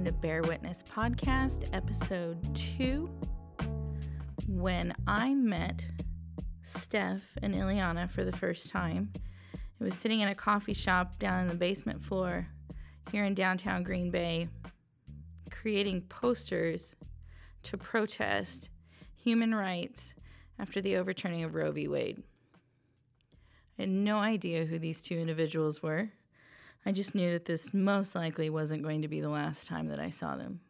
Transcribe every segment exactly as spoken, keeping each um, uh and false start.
welcome to Bear Witness Podcast, Episode two, when I met Steph and Iliana for the first time. It was sitting in a coffee shop down in the basement floor here in downtown Green Bay, creating posters to protest human rights after the overturning of Roe v. Wade. I had no idea who these two individuals were. I just knew that this most likely wasn't going to be the last time that I saw them.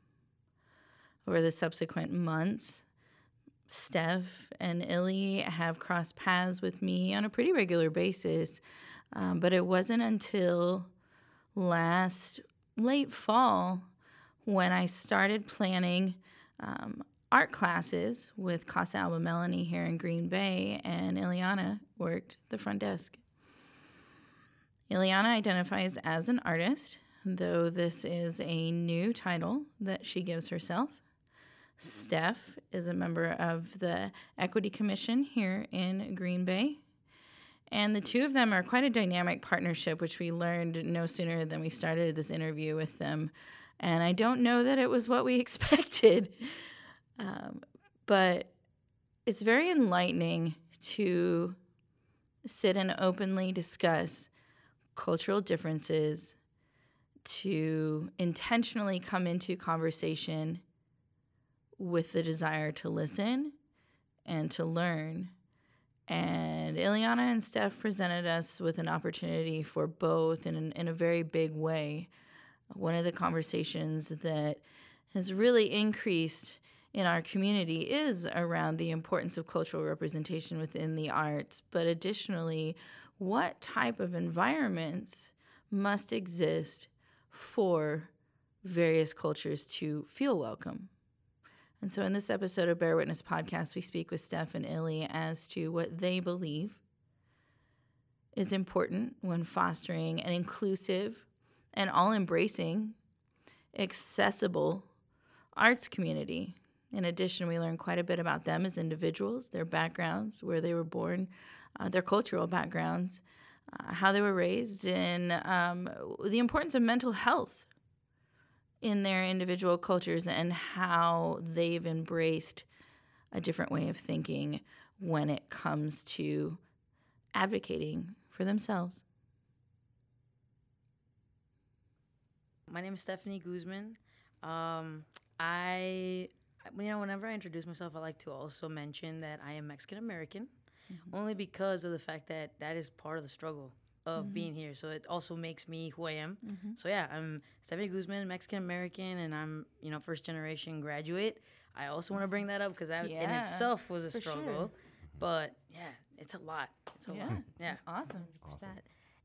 Over the subsequent months, Steph and Illy have crossed paths with me on a pretty regular basis, um, but it wasn't until last late fall when I started planning um, art classes with Casa Alba Melanie here in Green Bay, and Iliana worked the front desk. Iliana identifies as an artist, though this is a new title that she gives herself. Steph is a member of the Equity Commission here in Green Bay, and the two of them are quite a dynamic partnership, which we learned no sooner than we started this interview with them, and I don't know that it was what we expected. Um, but it's very enlightening to sit and openly discuss cultural differences, to intentionally come into conversation with the desire to listen and to learn. And Iliana and Steph presented us with an opportunity for both in, an, in a very big way. One of the conversations that has really increased in our community is around the importance of cultural representation within the arts, but additionally, what type of environments must exist for various cultures to feel welcome? And so in this episode of Bear Witness Podcast, we speak with Steph and Illy as to what they believe is important when fostering an inclusive and all-embracing, accessible arts community. In addition, we learned quite a bit about them as individuals, their backgrounds, where they were born, uh, their cultural backgrounds, uh, how they were raised, and um, the importance of mental health in their individual cultures and how they've embraced a different way of thinking when it comes to advocating for themselves. My name is Stephanie Guzman. Um, I... You know, whenever I introduce myself, I like to also mention that I am Mexican-American, mm-hmm. only because of the fact that that is part of the struggle of mm-hmm. being here. So it also makes me who I am. Mm-hmm. So, yeah, I'm Stephanie Guzman, Mexican-American, and I'm, you know, first-generation graduate. I also want to bring that up because that yeah, in itself was a struggle. Sure. But, yeah, it's a lot. It's a yeah. lot. Yeah. Awesome. awesome.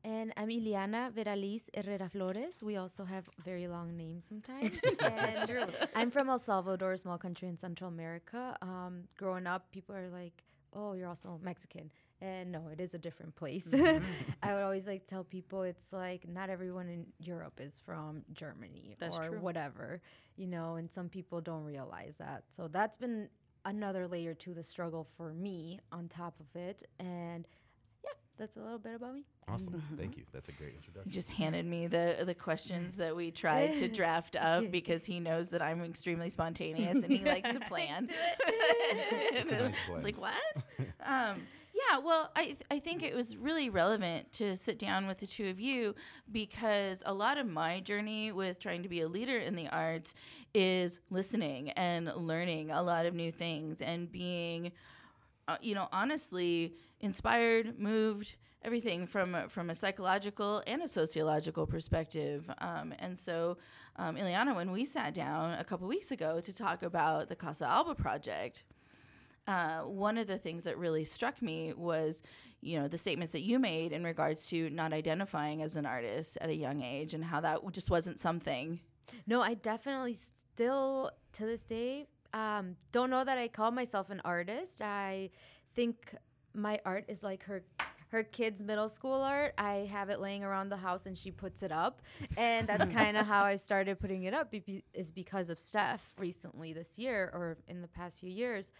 And I'm Iliana Veraliz Herrera Flores. We also have very long names sometimes. And true. I'm from El Salvador, a small country in Central America. Um, growing up, people are like, oh, you're also Mexican. And no, it is a different place. Mm-hmm. I would always like tell people it's like not everyone in Europe is from Germany that's or true. Whatever, you know, and some people don't realize that. So that's been another layer to the struggle for me on top of it. And that's a little bit about me. Awesome. Thank you. That's a great introduction. He just handed me the the questions that we tried to draft up because he knows that I'm extremely spontaneous and he likes to plan. It's a nice plan. It's like, what? um, yeah, well, I, th- I think it was really relevant to sit down with the two of you because a lot of my journey with trying to be a leader in the arts is listening and learning a lot of new things and being, uh, you know, honestly, inspired, moved, everything from from a psychological and a sociological perspective. Um, and so, um, Iliana, when we sat down a couple weeks ago to talk about the Casa Alba project, uh, one of the things that really struck me was, you know, the statements that you made in regards to not identifying as an artist at a young age and how that w- just wasn't something. No, I definitely still, to this day, um, don't know that I call myself an artist. I think my art is like her her kids' middle school art. I have it laying around the house and she puts it up. And that's kind of how I started putting it up be- is because of Steph recently this year or in the past few years.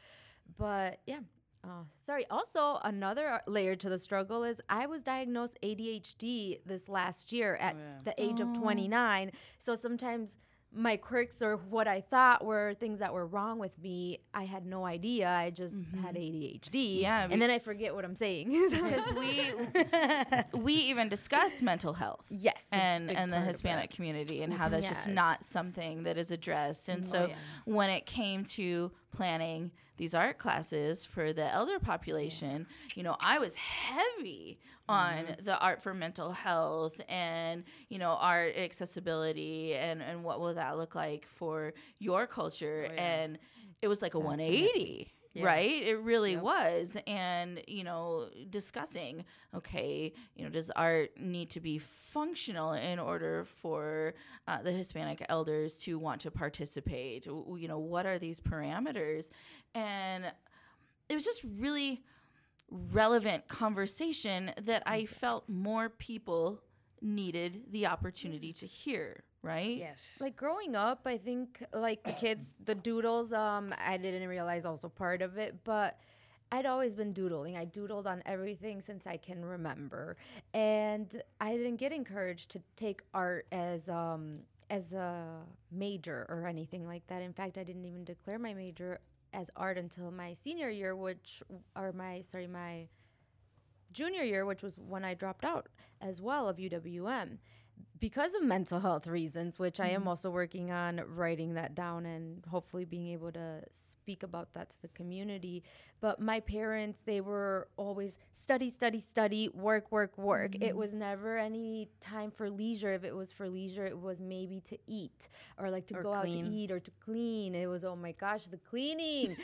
But yeah, uh, sorry. Also, another layer to the struggle is I was diagnosed A D H D this last year at oh, yeah. the age oh. of twenty-nine. So sometimes my quirks or what I thought were things that were wrong with me, I had no idea. I just mm-hmm. had A D H D. Yeah, and we, then I forget what I'm saying. Because we we even discussed mental health. Yes. And and the Hispanic community and how that's yes. just not something that is addressed. And oh, so yeah. when it came to planning these art classes for the elder population, yeah. you know, I was heavy on mm-hmm. the art for mental health and, you know, art accessibility and, and what will that look like for your culture. Oh, yeah. And it was like a one eighty, yeah. right? It really yep. was. And, you know, discussing, okay, you know, does art need to be functional in order for uh, the Hispanic elders to want to participate? W- you know, what are these parameters? And it was just really relevant conversation that I felt more people needed the opportunity to hear, right? Yes. Like growing up, I think like the kids, the doodles, um, I didn't realize also part of it, but I'd always been doodling. I doodled on everything since I can remember. And I didn't get encouraged to take art as um as a major or anything like that. In fact, I didn't even declare my major as art until my senior year, which, or my, sorry, my junior year, which was when I dropped out as well of U W M because of mental health reasons, which mm-hmm. I am also working on writing that down and hopefully being able to speak about that to the community. But my parents, they were always study, study, study, work, work, work. Mm-hmm. It was never any time for leisure. If it was for leisure, it was maybe to eat or like to or go clean. out to eat or to clean. It was, oh my gosh, the cleaning.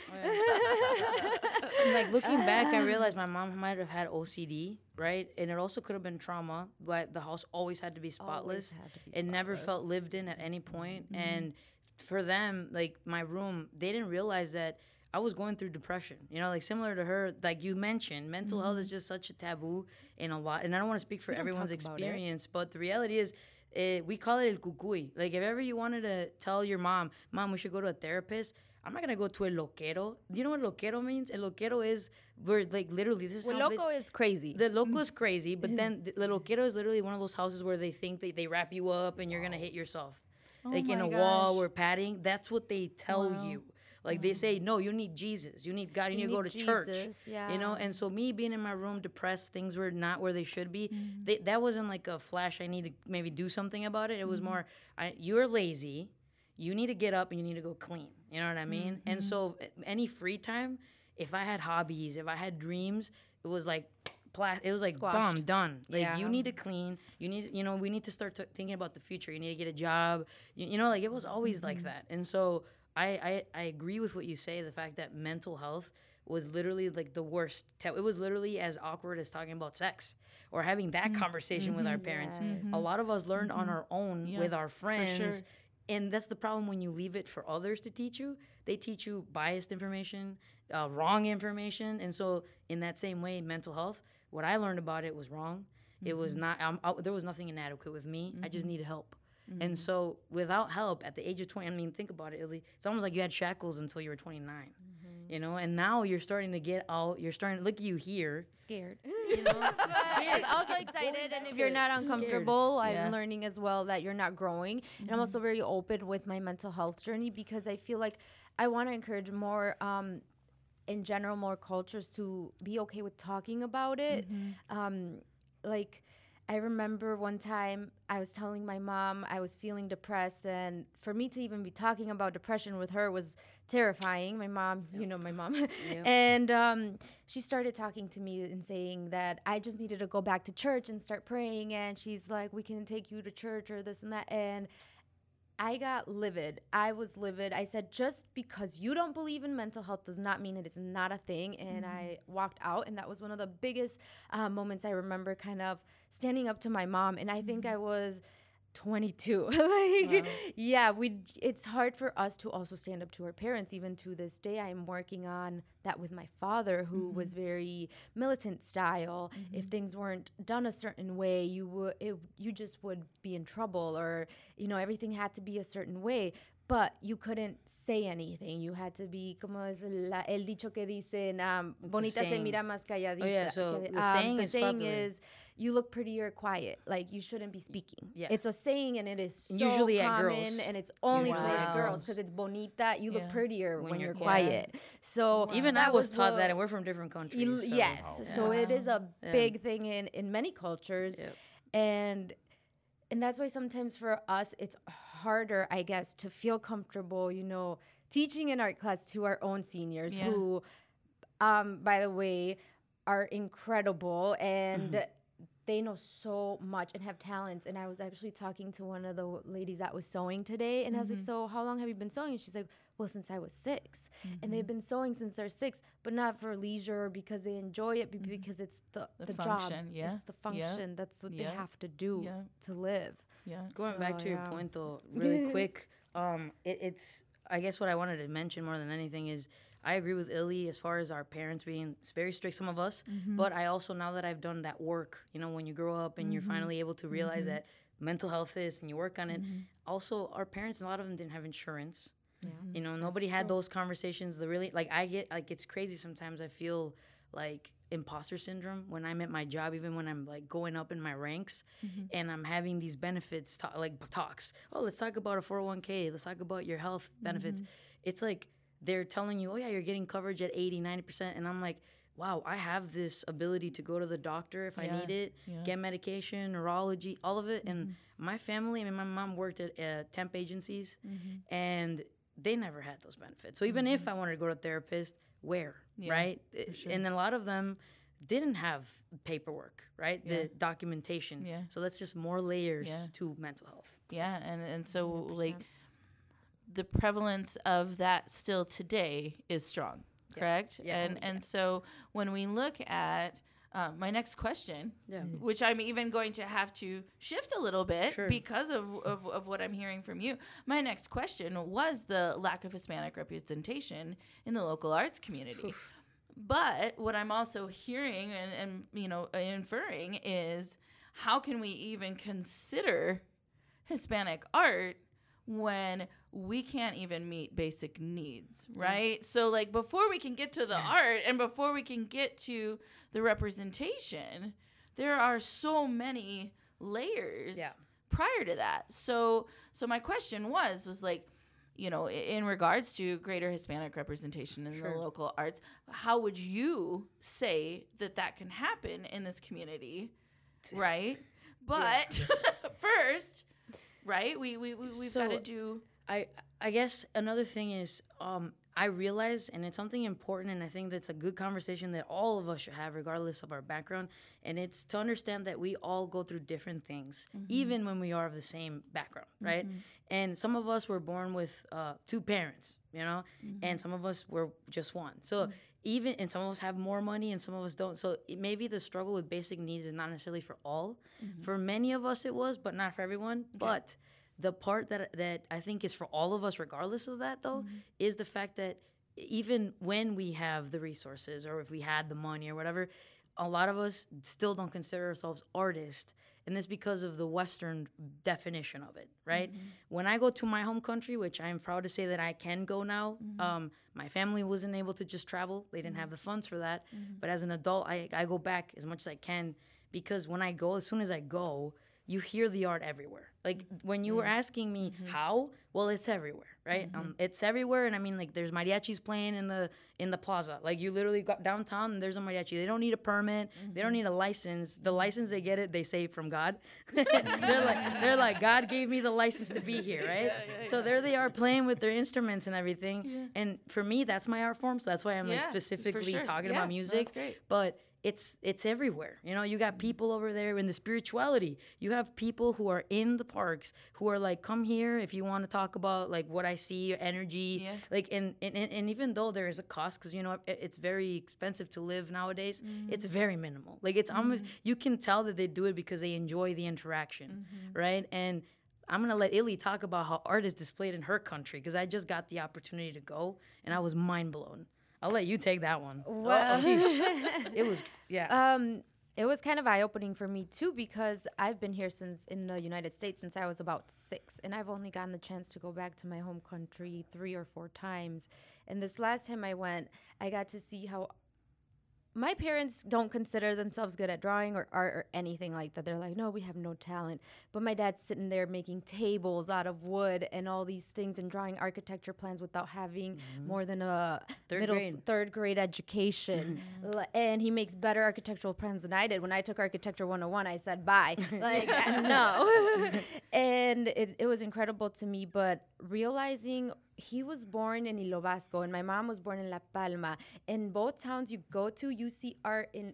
Like looking back, I realized my mom might have had O C D, right? And it also could have been trauma, but the house always had to be spotless. Had to be it spotless. Never felt lived in at any point. Mm-hmm. And for them, like my room, they didn't realize that I was going through depression, you know, like similar to her, like you mentioned, mental mm-hmm. health is just such a taboo in a lot. And I don't want to speak for everyone's experience, but the reality is it, we call it el cucuy. Like if ever you wanted to tell your mom, mom, we should go to a therapist, I'm not going to go to a loquero. Do you know what loquero means? A loquero is, we're like literally, this is well, how loco is crazy. The loco is crazy, but then the, the loquero is literally one of those houses where they think they, they wrap you up and you're wow. going to hit yourself. Oh like in a gosh. wall or padding. That's what they tell wow. you. Like mm-hmm. they say, no, you need Jesus. You need God. You, you need to go to Jesus, church. Yeah. You know, and so me being in my room depressed, things were not where they should be. Mm-hmm. They, that wasn't like a flash. I need to maybe do something about it. It mm-hmm. was more, I, you're lazy. You need to get up and you need to go clean. You know what I mean? Mm-hmm. And so any free time, if I had hobbies, if I had dreams, it was like, pla- it was like, Squashed. boom, done. Like yeah. you need to clean. You need, you know, we need to start t- thinking about the future. You need to get a job. You, you know, like it was always mm-hmm. like that. And so I, I, I agree with what you say. The fact that mental health was literally like the worst. Te- it was literally as awkward as talking about sex or having that mm-hmm. conversation mm-hmm. with our parents. Yes. Mm-hmm. A lot of us learned mm-hmm. on our own yeah. with our friends. For sure. And that's the problem when you leave it for others to teach you. They teach you biased information, uh, wrong information. And so in that same way, mental health, what I learned about it was wrong. Mm-hmm. It was not, um, I, there was nothing inadequate with me. Mm-hmm. I just needed help. Mm-hmm. And so without help at the age of twenty, I mean, think about it, Illy. It's almost like you had shackles until you were twenty-nine, mm-hmm. you know? And now you're starting to get out, you're starting, look at you here. Scared. You know? Scared. I'm also excited, and if you're not uncomfortable, scared. I'm yeah. learning as well that you're not growing. Mm-hmm. And I'm also very open with my mental health journey because I feel like I want to encourage more, um, in general, more cultures to be okay with talking about it. Mm-hmm. Um, like... I remember one time I was telling my mom I was feeling depressed, and for me to even be talking about depression with her was terrifying. My mom, yep. you know, my mom. Yep. And um, she started talking to me and saying that I just needed to go back to church and start praying. And she's like, we can take you to church or this and that. And I got livid. I was livid. I said, just because you don't believe in mental health does not mean it is not a thing. And mm-hmm. I walked out. And that was one of the biggest uh, moments I remember kind of standing up to my mom. And I mm-hmm. think I was twenty-two. Like, wow. yeah, we. It's hard for us to also stand up to our parents. Even to this day, I'm working on that with my father, who mm-hmm. was very militant style. Mm-hmm. If things weren't done a certain way, you would, you just would be in trouble, or you know, everything had to be a certain way. But you couldn't say anything. You had to be, como es la, el dicho que dicen, um, bonita se mira más calladita. Oh yeah, so the um, saying, the is, saying is, you look pretty or quiet. Like, you shouldn't be speaking. Yeah. It's a saying, and it is so usually common, at girls. And it's only wow. towards girls because it's bonita. You yeah. look prettier when, when you're, you're quiet. Yeah. So wow. even I was taught that, and we're from different countries. Il- so. Yes, oh. so wow. it is a big yeah. thing in, in many cultures, yep. and and that's why sometimes for us it's harder, I guess, to feel comfortable. You know, teaching an art class to our own seniors yeah. who, um, by the way, are incredible and. Mm-hmm. They know so much and have talents. And I was actually talking to one of the w- ladies that was sewing today. And mm-hmm. I was like, so how long have you been sewing? And she's like, well, since I was six. Mm-hmm. And they've been sewing since they're six, but not for leisure or because they enjoy it, mm-hmm. because it's the, the, the job. Yeah. It's the function. Yeah. That's what yeah. they have to do yeah. to live. Yeah. Going so, back to yeah. your point, though, really quick, um, it, it's, I guess what I wanted to mention more than anything is, I agree with Illy as far as our parents being very strict, some of us, mm-hmm. but I also, now that I've done that work, you know, when you grow up and mm-hmm. you're finally able to realize mm-hmm. that mental health is, and you work on it, mm-hmm. also our parents, a lot of them didn't have insurance, yeah. you know, nobody That's had true. Those conversations, the really, like I get, like it's crazy sometimes I feel like imposter syndrome when I'm at my job, even when I'm like going up in my ranks mm-hmm. and I'm having these benefits, ta- like talks, oh, let's talk about a four oh one k, let's talk about your health benefits. Mm-hmm. It's like, they're telling you, oh, yeah, you're getting coverage at eighty, ninety percent. And I'm like, wow, I have this ability to go to the doctor if yeah, I need it, yeah. get medication, neurology, all of it. Mm-hmm. And my family, I mean, my mom worked at uh, temp agencies, mm-hmm. and they never had those benefits. So even mm-hmm. if I wanted to go to a therapist, where, yeah, right? It, sure. And a lot of them didn't have paperwork, right? Yeah. The documentation. Yeah. So that's just more layers yeah. to mental health. Yeah, and, and so, one hundred percent. Like, the prevalence of that still today is strong, correct? Yeah. Yeah. And and so when we look at um, my next question, yeah. which I'm even going to have to shift a little bit sure. because of, of, of what I'm hearing from you, my next question was the lack of Hispanic representation in the local arts community. Oof. But what I'm also hearing and, and you know inferring is how can we even consider Hispanic art when we can't even meet basic needs, right? Mm. So, like, before we can get to the art and before we can get to the representation, there are so many layers yeah. prior to that. So, so my question was, was like, you know, in regards to greater Hispanic representation in sure. the local arts, how would you say that that can happen in this community, right? But first, right, we, we, we, we've so got to do... I I guess another thing is um, I realize, and it's something important, and I think that's a good conversation that all of us should have regardless of our background, and it's to understand that we all go through different things, mm-hmm. even when we are of the same background, right? Mm-hmm. And some of us were born with uh, two parents, you know, mm-hmm. and some of us were just one. So mm-hmm. even, and some of us have more money and some of us don't. So it, maybe the struggle with basic needs is not necessarily for all. Mm-hmm. For many of us it was, but not for everyone, okay. but... The part that that I think is for all of us, regardless of that, though, mm-hmm. is the fact that even when we have the resources or if we had the money or whatever, a lot of us still don't consider ourselves artists. And that's because of the Western definition of it, right? Mm-hmm. When I go to my home country, which I am proud to say that I can go now, mm-hmm. um, my family wasn't able to just travel. They didn't mm-hmm. have the funds for that. Mm-hmm. But as an adult, I, I go back as much as I can because when I go, as soon as I go, you hear the art everywhere. Like, when you yeah. were asking me mm-hmm. how, well, it's everywhere, right? Mm-hmm. Um, it's everywhere, and I mean, like, there's mariachis playing in the in the plaza. Like, you literally go downtown, and there's a mariachi. They don't need a permit. Mm-hmm. They don't need a license. The license, they get it, they say, from God. they're like, they're like, God gave me the license to be here, right? Yeah, yeah, so yeah. there they are playing with their instruments and everything. Yeah. And for me, that's my art form, so that's why I'm, yeah, like, specifically sure. talking yeah, about music. That's great. But... It's it's everywhere. You know, you got people over there in the spirituality. You have people who are in the parks who are like, come here if you want to talk about, like, what I see, energy. Yeah. Like, and, and, and even though there is a cost, because, you know, it, it's very expensive to live nowadays, mm-hmm. it's very minimal. Like, it's mm-hmm. almost, you can tell that they do it because they enjoy the interaction, mm-hmm. right? And I'm going to let Illy talk about how art is displayed in her country, because I just got the opportunity to go, and I was mind blown. I'll let you take that one. Well, it was, yeah. Um, it was kind of eye-opening for me, too, because I've been here since in the United States since I was about six, and I've only gotten the chance to go back to my home country three or four times. And this last time I went, I got to see how my parents don't consider themselves good at drawing or art or anything like that. They're like, no, we have no talent. But my dad's sitting there making tables out of wood and all these things and drawing architecture plans without having mm-hmm. more than a third middle grade. S- third grade education. And he makes better architectural plans than I did. When I took Architecture one oh one, I said bye. Like, no. And it, it was incredible to me. But realizing he was born in Ilovasco, and my mom was born in La Palma. In both towns you go to, you see art in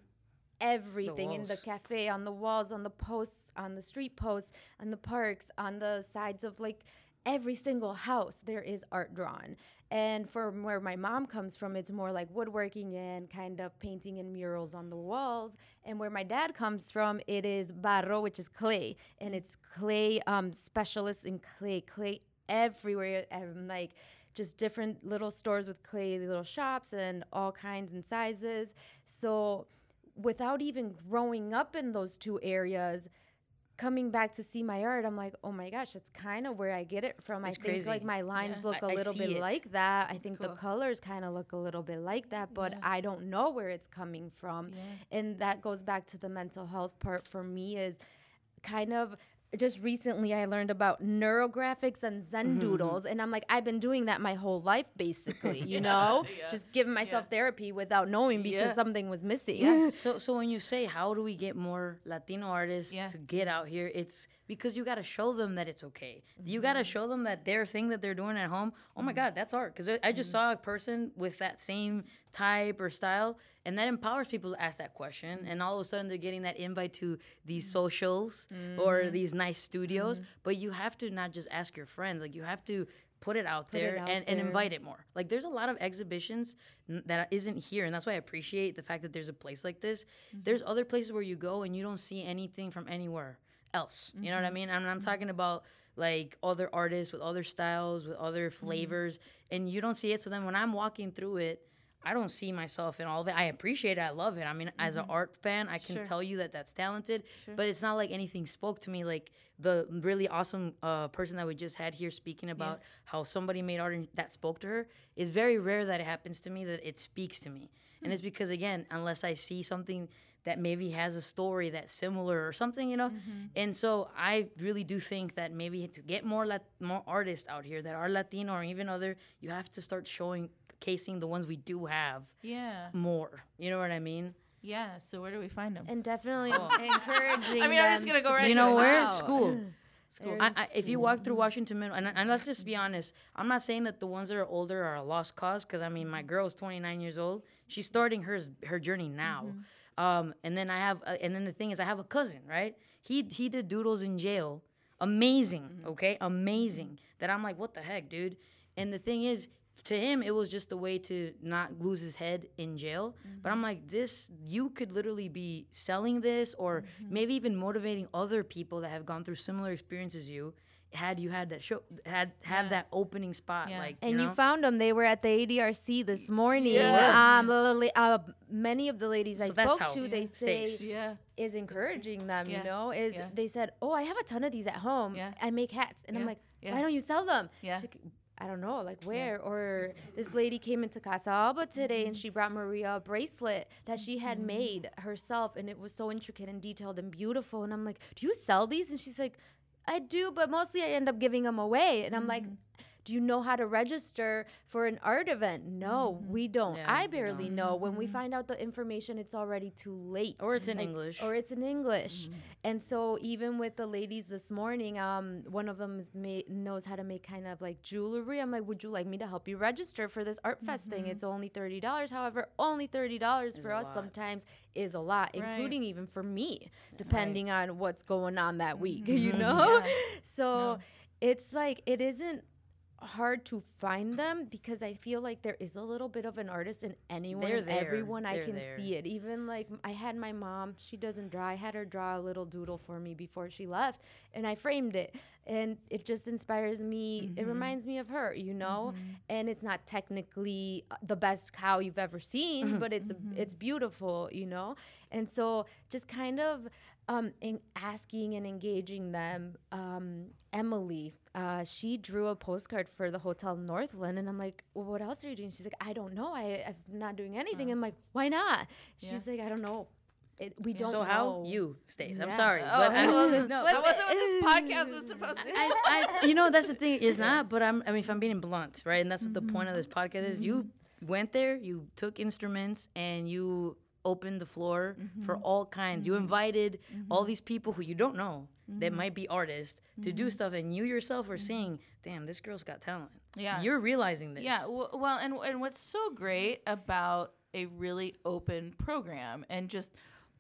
everything, the in the cafe, on the walls, on the posts, on the street posts, on the parks, on the sides of, like, every single house there is art drawn. And from where my mom comes from, it's more like woodworking and kind of painting and murals on the walls. And where my dad comes from, it is barro, which is clay. And it's clay um, specialists in clay, clay everywhere, and like just different little stores with clay, little shops and all kinds and sizes. So without even growing up in those two areas, coming back to see my art, I'm like, oh my gosh, that's kind of where I get it from. It's I think crazy. Like my lines yeah. look I, a little bit it. like that. I that's think cool. the colors kind of look a little bit like that, but yeah. I don't know where it's coming from. Yeah. And that goes back to the mental health part for me, is kind of just recently I learned about neurographics and Zen mm-hmm. doodles, and I'm like, I've been doing that my whole life, basically, you yeah, know, yeah. just giving myself yeah. therapy without knowing because yeah. something was missing. Yeah. So, so when you say, how do we get more Latino artists yeah. to get out here? It's because you got to show them that it's okay. Mm-hmm. You got to show them that their thing that they're doing at home, oh my mm-hmm. God, that's art. Because I just mm-hmm. saw a person with that same type or style, and that empowers people to ask that question. Mm-hmm. And all of a sudden, they're getting that invite to these mm-hmm. socials mm-hmm. or these nice studios. Mm-hmm. But you have to not just ask your friends. Like, you have to put it out put there it out and, and there. invite it more. Like, there's a lot of exhibitions n- that isn't here, and that's why I appreciate the fact that there's a place like this. Mm-hmm. There's other places where you go and you don't see anything from anywhere else. Mm-hmm. You know what I mean? I'm, I'm talking about, like, other artists with other styles, with other flavors, mm-hmm. and you don't see it. So then when I'm walking through it, I don't see myself in all of it. I appreciate it. I love it. I mean, mm-hmm. as an art fan, I can sure. tell you that that's talented, sure. but it's not like anything spoke to me like the really awesome uh, person that we just had here speaking about yeah. how somebody made art and that spoke to her. It's very rare that it happens to me, that it speaks to me. Mm-hmm. And it's because, again, unless I see something that maybe has a story that's similar or something, you know? Mm-hmm. And so I really do think that maybe to get more Lat- more artists out here that are Latino or even other, you have to start showing casing the ones we do have yeah more, you know what I mean? Yeah. So where do we find them? And definitely oh. encouraging I mean, I'm just gonna go right you know where wow. school school I, I, if you walk through Washington Middle, and, and let's just be honest, I'm not saying that the ones that are older are a lost cause, because I mean, my girl's twenty-nine years old, she's starting her her journey now. Mm-hmm. um and then I have uh, and then the thing is, I have a cousin, right? He he did doodles in jail. Amazing. Mm-hmm. Okay, amazing. That I'm like, what the heck, dude? And the thing is, to him, it was just a way to not lose his head in jail. Mm-hmm. But I'm like, this, you could literally be selling this, or mm-hmm. maybe even motivating other people that have gone through similar experiences as you. Had you had that show, had have yeah. that opening spot, yeah. like, you and know? You found them. They were at the A D R C this morning. Yeah. Um, uh, many of the ladies so I spoke to, yeah. they say yeah. is encouraging them. Yeah. You know, is yeah. they said, "Oh, I have a ton of these at home. Yeah. I make hats," and yeah. I'm like, yeah. "Why don't you sell them?" Yeah. I don't know, like, where, yeah. or this lady came into Casa Alba today, mm-hmm. and she brought Maria a bracelet that she had mm-hmm. made herself, and it was so intricate and detailed and beautiful, and I'm like, do you sell these? And she's like, I do, but mostly I end up giving them away, and I'm mm-hmm. like, do you know how to register for an art event? No, mm-hmm. we don't. Yeah, I barely don't. know. When mm-hmm. we find out the information, it's already too late. Or it's in like, English. Or it's in English. Mm-hmm. And so even with the ladies this morning, um, one of them is ma- knows how to make kind of like jewelry. I'm like, would you like me to help you register for this art fest mm-hmm. thing? It's only thirty dollars. However, only thirty dollars is for us lot. sometimes is a lot, right. including even for me, depending right. on what's going on that week, mm-hmm. you know? Yeah. So no. it's like, it isn't hard to find them, because I feel like there is a little bit of an artist in anyone. They're there. Everyone They're I can there. see it. Even like I had my mom, she doesn't draw. I had her draw a little doodle for me before she left, and I framed it, and it just inspires me. Mm-hmm. It reminds me of her, you know. Mm-hmm. And it's not technically the best cow you've ever seen, but it's mm-hmm. it's beautiful, you know. And so just kind of um, in asking and engaging them. Um, Emily, uh, she drew a postcard for the Hotel Northland, and I'm like, well, what else are you doing? She's like, I don't know. I, I'm not doing anything. Mm. I'm like, why not? She's yeah. like, I don't know. It, we don't so know. How you stays. Yeah. I'm sorry. Oh, but I wasn't, no, I wasn't what this podcast was supposed to. I, I, you know, that's the thing. It's yeah. not, but I'm, I mean, if I'm being blunt, right? And that's mm-hmm. what the point of this podcast is. Mm-hmm. You went there, you took instruments, and you opened the floor mm-hmm. for all kinds. Mm-hmm. You invited mm-hmm. all these people who you don't know mm-hmm. that might be artists mm-hmm. to do stuff. And you yourself are mm-hmm. seeing, damn, this girl's got talent. Yeah. You're realizing this. Yeah. W- well, and and what's so great about a really open program and just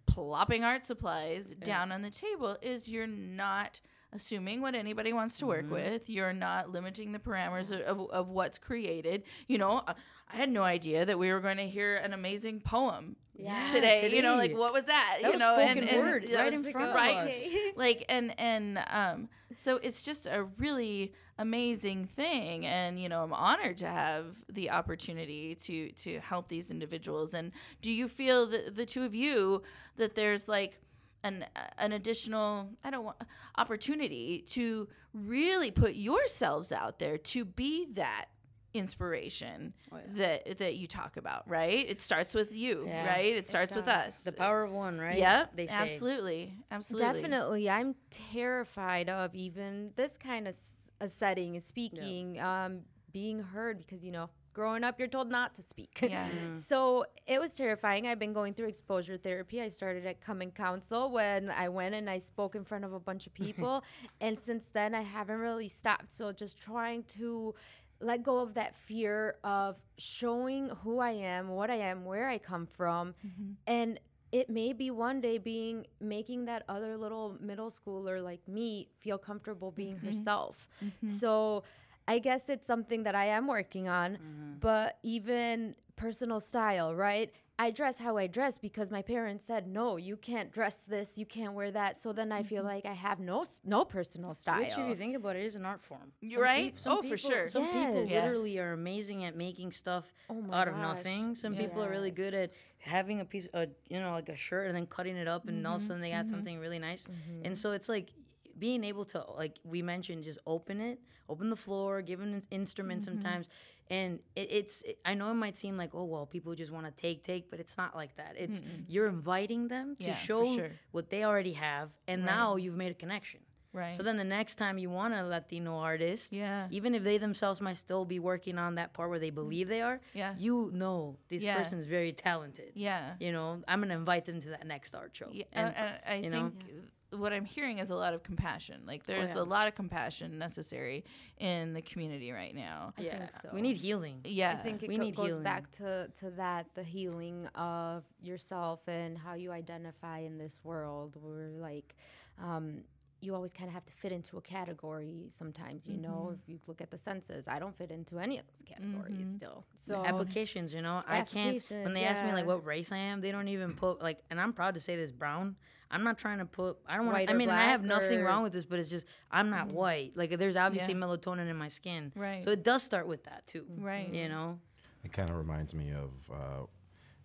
plopping art supplies yeah. down on the table is you're not assuming what anybody wants to work mm-hmm. with. You're not limiting the parameters of, of, of what's created. You know, I had no idea that we were going to hear an amazing poem yeah. today. today. You know, like, what was that? That you was know, spoken and, and word and right in front of right. us. Like, and, and um, so it's just a really amazing thing. And, you know, I'm honored to have the opportunity to, to help these individuals. And do you feel, the, the two of you, that there's, like, An, an additional I don't want opportunity to really put yourselves out there to be that inspiration oh, yeah. that that you talk about, right? It starts with you, yeah, right? It starts it with us. The power of one, right? Yep, they say. Absolutely, absolutely, definitely. I'm terrified of even this kind of s- a setting, speaking, yeah. um, being heard, because you know. Growing up, you're told not to speak. Yeah. Mm. So it was terrifying. I've been going through exposure therapy. I started at Cumming Council when I went and I spoke in front of a bunch of people. And since then, I haven't really stopped. So just trying to let go of that fear of showing who I am, what I am, where I come from. Mm-hmm. And it may be one day being making that other little middle schooler like me feel comfortable being mm-hmm. herself. Mm-hmm. So I guess it's something that I am working on, mm-hmm. but even personal style, right? I dress how I dress because my parents said, no, you can't dress this, you can't wear that. So then I mm-hmm. feel like I have no no personal style. Which, if you think about it, is an art form. You're right? Peop- oh, people, for sure. Some yes. people yeah. literally are amazing at making stuff oh out gosh. Of nothing. Some yes. people are really good at having a piece, of, you know, like a shirt and then cutting it up, and mm-hmm. all of a sudden they got mm-hmm. something really nice. Mm-hmm. And so it's like, being able to, like we mentioned, just open it, open the floor, give an instrument mm-hmm. sometimes. And it, it's, it, I know it might seem like, oh, well, people just want to take, take, but it's not like that. It's Mm-mm. you're inviting them to yeah, show sure. what they already have, and right. now you've made a connection. Right. So then the next time you want a Latino artist, yeah. even if they themselves might still be working on that part where they believe they are, yeah. you know this yeah. person's very talented. Yeah. You know, I'm going to invite them to that next art show. Yeah, and, I, I, I you know? think... Yeah. What I'm hearing is a lot of compassion. Like, there's oh, yeah. a lot of compassion necessary in the community right now. I yeah. think so. We need healing. Yeah. I think it we co- need goes healing. back to, to that, the healing of yourself and how you identify in this world. Where, like, um, you always kind of have to fit into a category sometimes, you mm-hmm. know? If you look at the census, I don't fit into any of those categories mm-hmm. still. So applications, you know? I can't. When they yeah. ask me, like, what race I am, they don't even put, like, and I'm proud to say this, brown. I'm not trying to put, I don't want to, I mean, I have nothing wrong with this, but it's just, I'm not mm-hmm. white. Like, there's obviously yeah. melatonin in my skin. Right. So it does start with that, too. Right. You know? It kind of reminds me of, uh,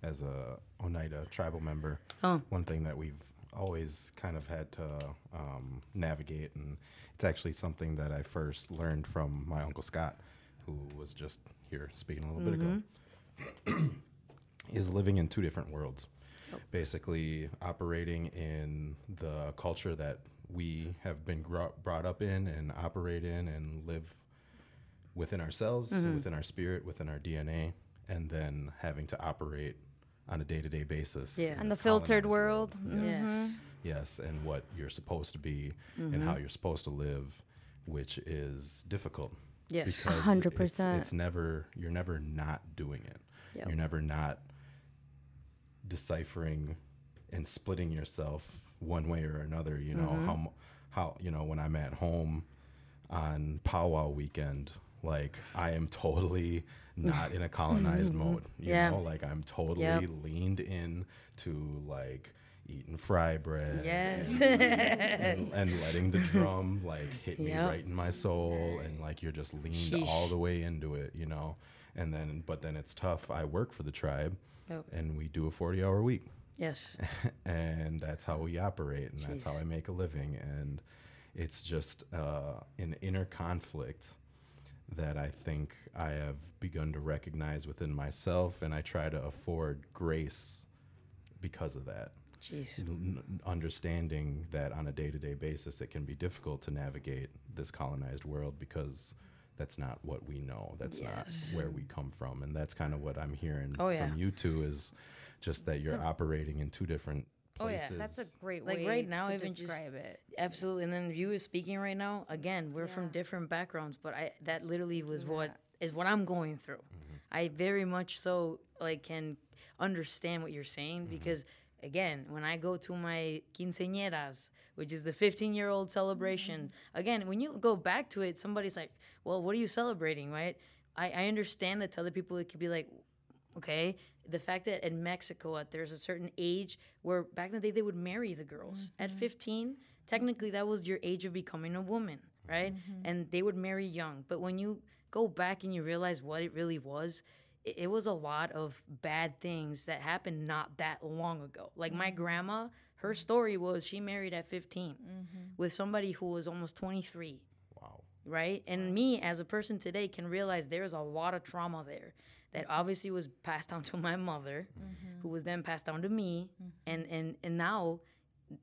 as a Oneida tribal member, oh. one thing that we've always kind of had to um, navigate, and it's actually something that I first learned from my Uncle Scott, who was just here speaking a little mm-hmm. bit ago, is living in two different worlds. Basically operating in the culture that we have been gr- brought up in and operate in and live within ourselves, mm-hmm. within our spirit, within our D N A, and then having to operate on a day-to-day basis. Yeah, and the filtered world. world. Yes. Yes. Mm-hmm. yes, and what you're supposed to be mm-hmm. and how you're supposed to live, which is difficult. Yes, because one hundred percent. It's, it's never, you're never not doing it. Yep. You're never not deciphering and splitting yourself one way or another, you know, mm-hmm. how, how, you know, when I'm at home on powwow weekend, like I am totally not in a colonized mode, you yeah. know, like I'm totally yep. leaned in to like eating fry bread yes. and, and, and letting the drum like hit yep. me right in my soul. And like, you're just leaned Sheesh. all the way into it, you know? And then, but then it's tough. I work for the tribe, oh. and we do a forty-hour week. Yes. And that's how we operate, and Jeez. That's how I make a living. And it's just uh, an inner conflict that I think I have begun to recognize within myself, and I try to afford grace because of that. Jeez. N- understanding that on a day-to-day basis it can be difficult to navigate this colonized world because that's not what we know. That's yes. not where we come from. And that's kind of what I'm hearing oh, yeah. from you two is just that you're a, operating in two different places. Oh, yeah. That's a great like way right now, to even describe just, it. Absolutely. And then you were speaking right now. Again, we're yeah. from different backgrounds, but I that literally was yeah. what is what I'm going through. Mm-hmm. I very much so like can understand what you're saying mm-hmm. because, again, when I go to my quinceañeras, which is the fifteen-year-old celebration, mm-hmm. again, when you go back to it, somebody's like, well, what are you celebrating, right? I, I understand that to other people it could be like, okay, the fact that in Mexico uh, there's a certain age where back in the day they would marry the girls. Mm-hmm. At fifteen, technically that was your age of becoming a woman, right? Mm-hmm. And they would marry young. But when you go back and you realize what it really was, it, it was a lot of bad things that happened not that long ago. Like mm-hmm. my grandma, her story was she married at fifteen mm-hmm. with somebody who was almost twenty-three. Wow. Right? And me as a person today can realize there's a lot of trauma there. That obviously was passed down to my mother, mm-hmm. who was then passed down to me. Mm-hmm. And, and and now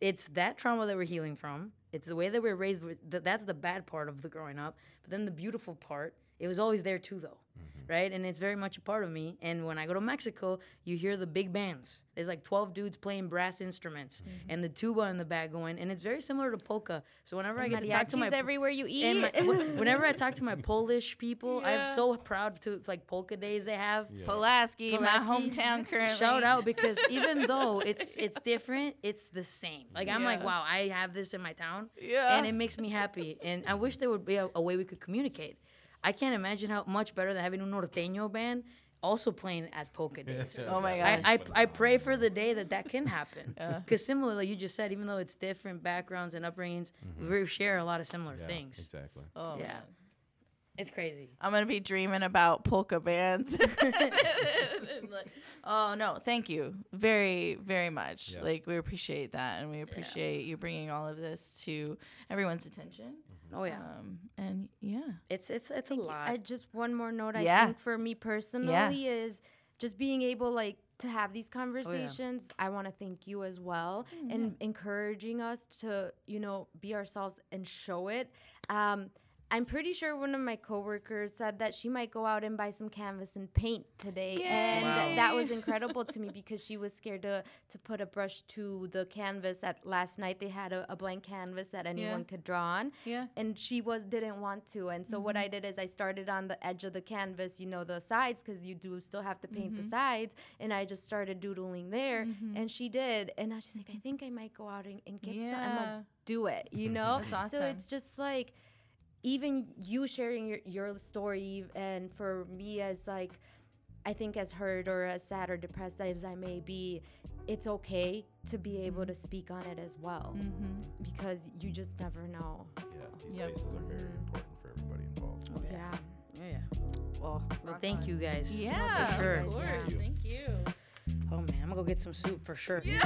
it's that trauma that we're healing from. It's the way that we're raised. That's the bad part of the growing up. But then the beautiful part, it was always there too, though, mm-hmm. right? And it's very much a part of me. And when I go to Mexico, you hear the big bands. There's like twelve dudes playing brass instruments mm-hmm. and the tuba in the back going. And it's very similar to polka. So whenever and I get to talk to my... everywhere you eat. My, whenever I talk to my Polish people, yeah. I'm so proud to... It's like polka days they have. Yeah. Pulaski, Pulaski, my hometown currently. Shout out because even though it's it's different, it's the same. Like, I'm yeah. like, wow, I have this in my town. Yeah. And it makes me happy. And I wish there would be a, a way we could communicate. I can't imagine how much better than having a Norteño band also playing at polka days. Oh, my gosh. I, I, I pray for the day that that can happen. Because yeah. similarly, you just said, even though it's different backgrounds and upbringings, mm-hmm. we share a lot of similar yeah, things. Exactly. Oh, yeah. Man. It's crazy. I'm going to be dreaming about polka bands. Oh, no. Thank you very, very much. Yeah. Like, we appreciate that. And we appreciate yeah. you bringing all of this to everyone's attention. Oh yeah, um, and yeah, it's it's it's a lot. I just one more note. I yeah. think for me personally yeah. is just being able like to have these conversations. Oh, yeah. I want to thank you as well mm-hmm. and encouraging us to you know be ourselves and show it. Um, I'm pretty sure one of my coworkers said that she might go out and buy some canvas and paint today. Yay. And wow. th- that was incredible to me because she was scared to to put a brush to the canvas. At last night they had a, a blank canvas that anyone yeah. could draw on. Yeah. And she was didn't want to. And so mm-hmm. what I did is I started on the edge of the canvas, you know, the sides, because you do still have to paint mm-hmm. the sides. And I just started doodling there. Mm-hmm. And she did. And now she's like, I think I might go out and, and get yeah. some. I'm like, do it, you know? That's awesome. So it's just like... even you sharing your, your story, and for me as like, I think as hurt or as sad or depressed as I may be, it's okay to be able to speak on it as well, mm-hmm. because you just never know. Yeah, these yep. spaces are very important for everybody involved. Oh, yeah. Yeah. yeah, yeah. Well, well thank on. you guys. Yeah, for sure. Of course. Yeah. Thank you. Oh man, I'm gonna go get some soup for sure. Yeah.